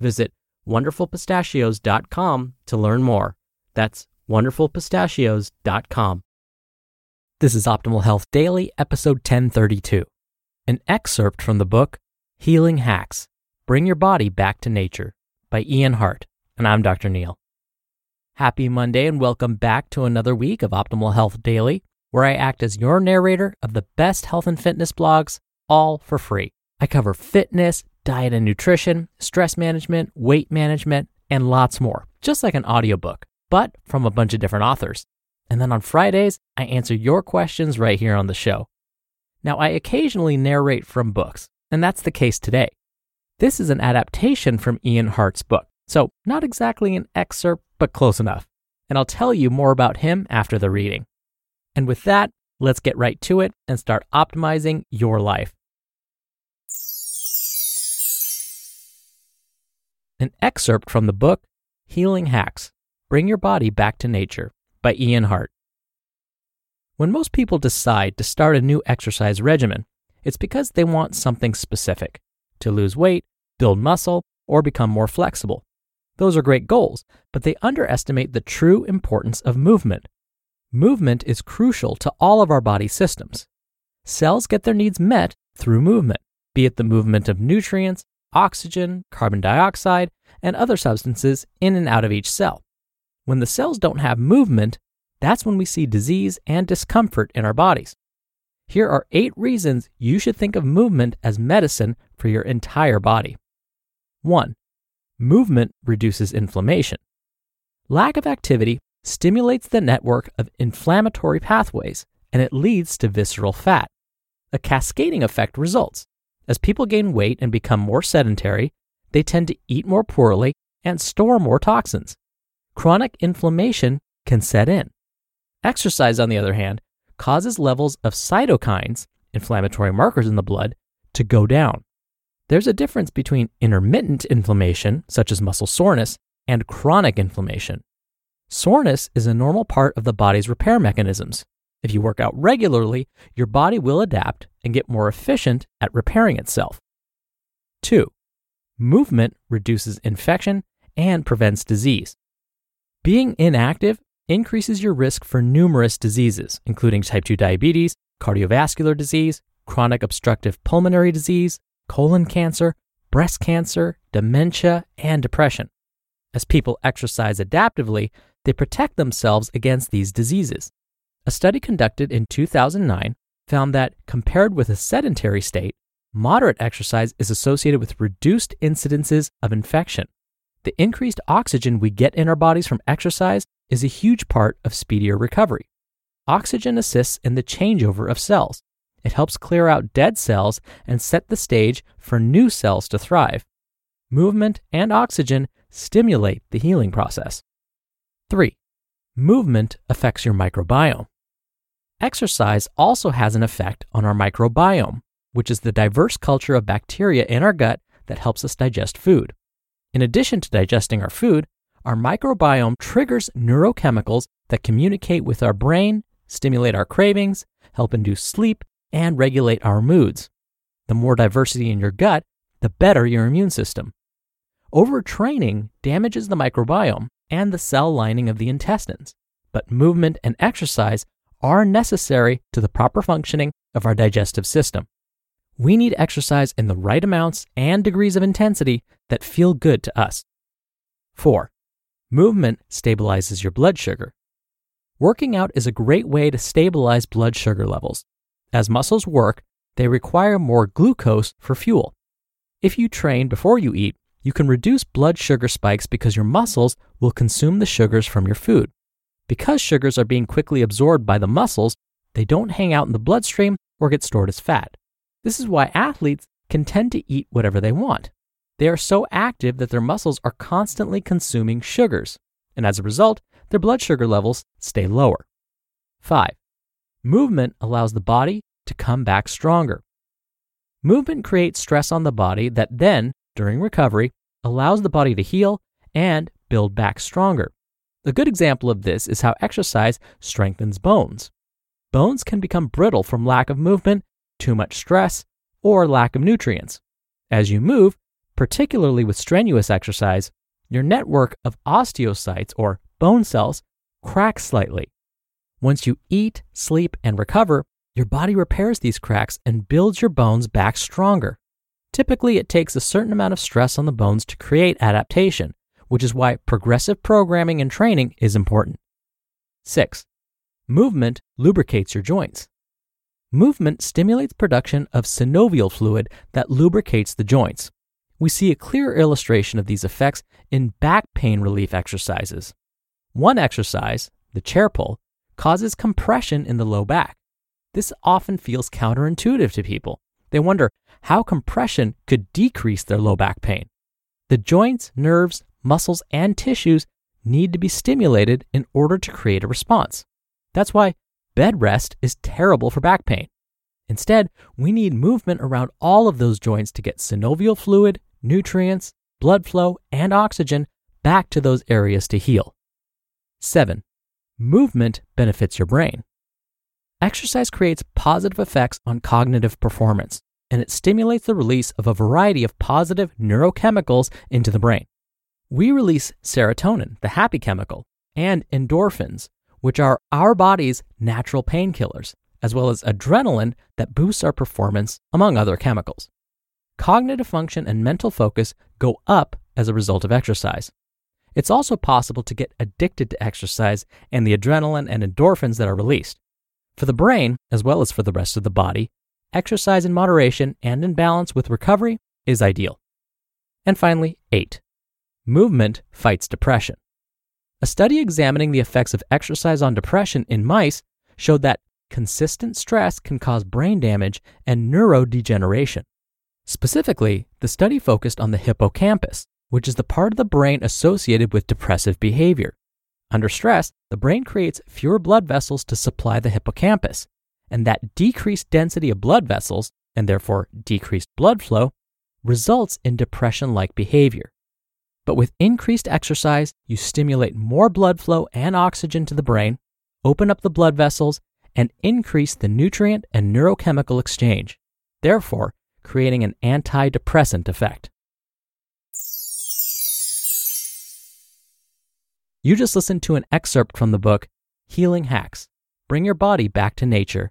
Visit wonderfulpistachios.com to learn more. That's wonderfulpistachios.com. This is Optimal Health Daily, episode 1032, an excerpt from the book Healing Hacks, Bring Your Body Back to Nature by Ian Hart, and I'm Dr. Neil. Happy Monday and welcome back to another week of Optimal Health Daily, where I act as your narrator of the best health and fitness blogs, all for free. I cover fitness, diet and nutrition, stress management, weight management, and lots more, just like an audiobook, but from a bunch of different authors. And then on Fridays, I answer your questions right here on the show. Now, I occasionally narrate from books, and that's the case today. This is an adaptation from Ian Hart's book, so not exactly an excerpt, but close enough. And I'll tell you more about him after the reading. And with that, let's get right to it and start optimizing your life. An excerpt from the book, Healing Hacks, Bring Your Body Back to Nature, by Ian Hart. When most people decide to start a new exercise regimen, it's because they want something specific, to lose weight, build muscle, or become more flexible. Those are great goals, but they underestimate the true importance of movement. Movement is crucial to all of our body systems. Cells get their needs met through movement, be it the movement of nutrients, oxygen, carbon dioxide, and other substances in and out of each cell. When the cells don't have movement, that's when we see disease and discomfort in our bodies. Here are 8 reasons you should think of movement as medicine for your entire body. 1. Movement reduces inflammation. Lack of activity stimulates the network of inflammatory pathways, and it leads to visceral fat. A cascading effect results. As people gain weight and become more sedentary, they tend to eat more poorly and store more toxins. Chronic inflammation can set in. Exercise, on the other hand, causes levels of cytokines, inflammatory markers in the blood, to go down. There's a difference between intermittent inflammation, such as muscle soreness, and chronic inflammation. Soreness is a normal part of the body's repair mechanisms. If you work out regularly, your body will adapt and get more efficient at repairing itself. 2. Movement reduces infection and prevents disease. Being inactive increases your risk for numerous diseases, including type 2 diabetes, cardiovascular disease, chronic obstructive pulmonary disease, colon cancer, breast cancer, dementia, and depression. As people exercise adaptively, they protect themselves against these diseases. A study conducted in 2009 found that, compared with a sedentary state, moderate exercise is associated with reduced incidences of infection. The increased oxygen we get in our bodies from exercise is a huge part of speedier recovery. Oxygen assists in the changeover of cells. It helps clear out dead cells and set the stage for new cells to thrive. Movement and oxygen stimulate the healing process. 3. Movement affects your microbiome. Exercise also has an effect on our microbiome, which is the diverse culture of bacteria in our gut that helps us digest food. In addition to digesting our food, Our microbiome triggers neurochemicals that communicate with our brain, stimulate our cravings, help induce sleep, and regulate our moods. The more diversity in your gut, the better your immune system. Overtraining damages the microbiome and the cell lining of the intestines, but movement and exercise are necessary to the proper functioning of our digestive system. We need exercise in the right amounts and degrees of intensity that feel good to us. 4. Movement stabilizes your blood sugar. Working out is a great way to stabilize blood sugar levels. As muscles work, they require more glucose for fuel. If you train before you eat, you can reduce blood sugar spikes because your muscles will consume the sugars from your food. Because sugars are being quickly absorbed by the muscles, they don't hang out in the bloodstream or get stored as fat. This is why athletes can tend to eat whatever they want. They are so active that their muscles are constantly consuming sugars, and as a result, their blood sugar levels stay lower. 5. Movement allows the body to come back stronger. Movement creates stress on the body that then, during recovery, allows the body to heal and build back stronger. A good example of this is how exercise strengthens bones. Bones can become brittle from lack of movement, too much stress, or lack of nutrients. As you move, particularly with strenuous exercise, your network of osteocytes, or bone cells, cracks slightly. Once you eat, sleep, and recover, your body repairs these cracks and builds your bones back stronger. Typically, it takes a certain amount of stress on the bones to create adaptation, which is why progressive programming and training is important. 6. Movement lubricates your joints. Movement stimulates production of synovial fluid that lubricates the joints. We see a clear illustration of these effects in back pain relief exercises. One exercise, the chair pull, causes compression in the low back. This often feels counterintuitive to people. They wonder how compression could decrease their low back pain. The joints, nerves, muscles, and tissues need to be stimulated in order to create a response. That's why bed rest is terrible for back pain. Instead, we need movement around all of those joints to get synovial fluid, nutrients, blood flow, and oxygen back to those areas to heal. 7. Movement benefits your brain. Exercise creates positive effects on cognitive performance, and it stimulates the release of a variety of positive neurochemicals into the brain. We release serotonin, the happy chemical, and endorphins, which are our body's natural painkillers, as well as adrenaline that boosts our performance, among other chemicals. Cognitive function and mental focus go up as a result of exercise. It's also possible to get addicted to exercise and the adrenaline and endorphins that are released. For the brain, as well as for the rest of the body, exercise in moderation and in balance with recovery is ideal. And finally, 8. Movement fights depression. A study examining the effects of exercise on depression in mice showed that consistent stress can cause brain damage and neurodegeneration. Specifically, the study focused on the hippocampus, which is the part of the brain associated with depressive behavior. Under stress, the brain creates fewer blood vessels to supply the hippocampus, and that decreased density of blood vessels, and therefore decreased blood flow, results in depression-like behavior. But with increased exercise, you stimulate more blood flow and oxygen to the brain, open up the blood vessels, and increase the nutrient and neurochemical exchange, therefore creating an antidepressant effect. You just listened to an excerpt from the book, Healing Hacks, Bring Your Body Back to Nature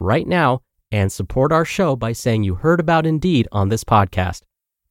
right now and support our show by saying you heard about Indeed on this podcast.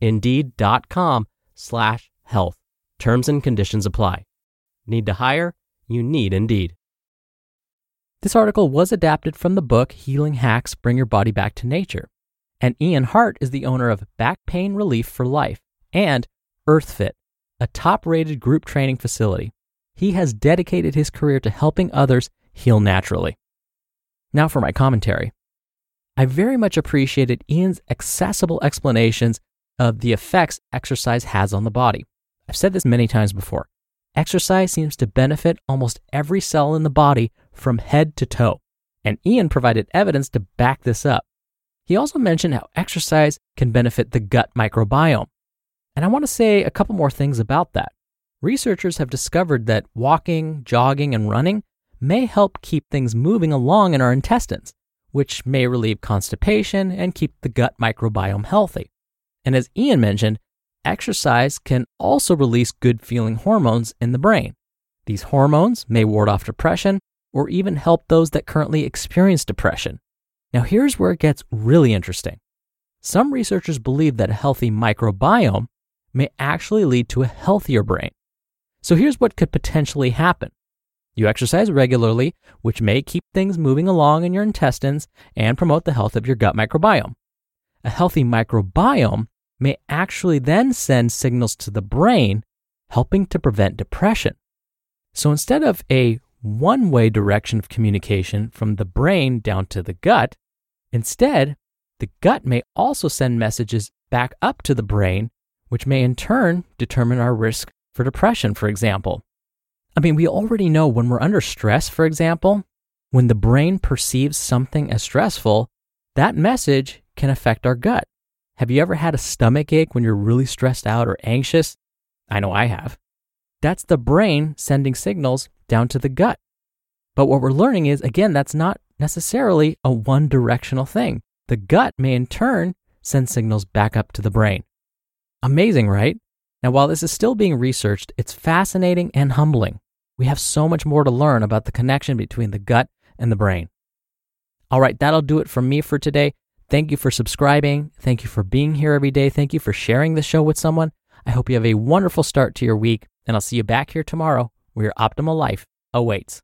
Indeed.com/health. Terms and conditions apply. Need to hire? You need Indeed. This article was adapted from the book Healing Hacks, Bring Your Body Back to Nature. And Ian Hart is the owner of Back Pain Relief for Life and EarthFit, a top-rated group training facility. He has dedicated his career to helping others heal naturally. Now for my commentary. I very much appreciated Ian's accessible explanations of the effects exercise has on the body. I've said this many times before. Exercise seems to benefit almost every cell in the body from head to toe, and Ian provided evidence to back this up. He also mentioned how exercise can benefit the gut microbiome, and I want to say a couple more things about that. Researchers have discovered that walking, jogging, and running may help keep things moving along in our intestines, which may relieve constipation and keep the gut microbiome healthy. And as Ian mentioned, exercise can also release good-feeling hormones in the brain. These hormones may ward off depression or even help those that currently experience depression. Now here's where it gets really interesting. Some researchers believe that a healthy microbiome may actually lead to a healthier brain. So here's what could potentially happen. You exercise regularly, which may keep things moving along in your intestines and promote the health of your gut microbiome. A healthy microbiome may actually then send signals to the brain, helping to prevent depression. So instead of a one-way direction of communication from the brain down to the gut, instead, the gut may also send messages back up to the brain, which may in turn determine our risk for depression, for example. I mean, we already know when we're under stress, for example, when the brain perceives something as stressful, that message can affect our gut. Have you ever had a stomach ache when you're really stressed out or anxious? I know I have. That's the brain sending signals down to the gut. But what we're learning is, again, that's not necessarily a one-directional thing. The gut may in turn send signals back up to the brain. Amazing, right? Now, while this is still being researched, it's fascinating and humbling. We have so much more to learn about the connection between the gut and the brain. All right, that'll do it for me for today. Thank you for subscribing. Thank you for being here every day. Thank you for sharing the show with someone. I hope you have a wonderful start to your week, and I'll see you back here tomorrow where your optimal life awaits.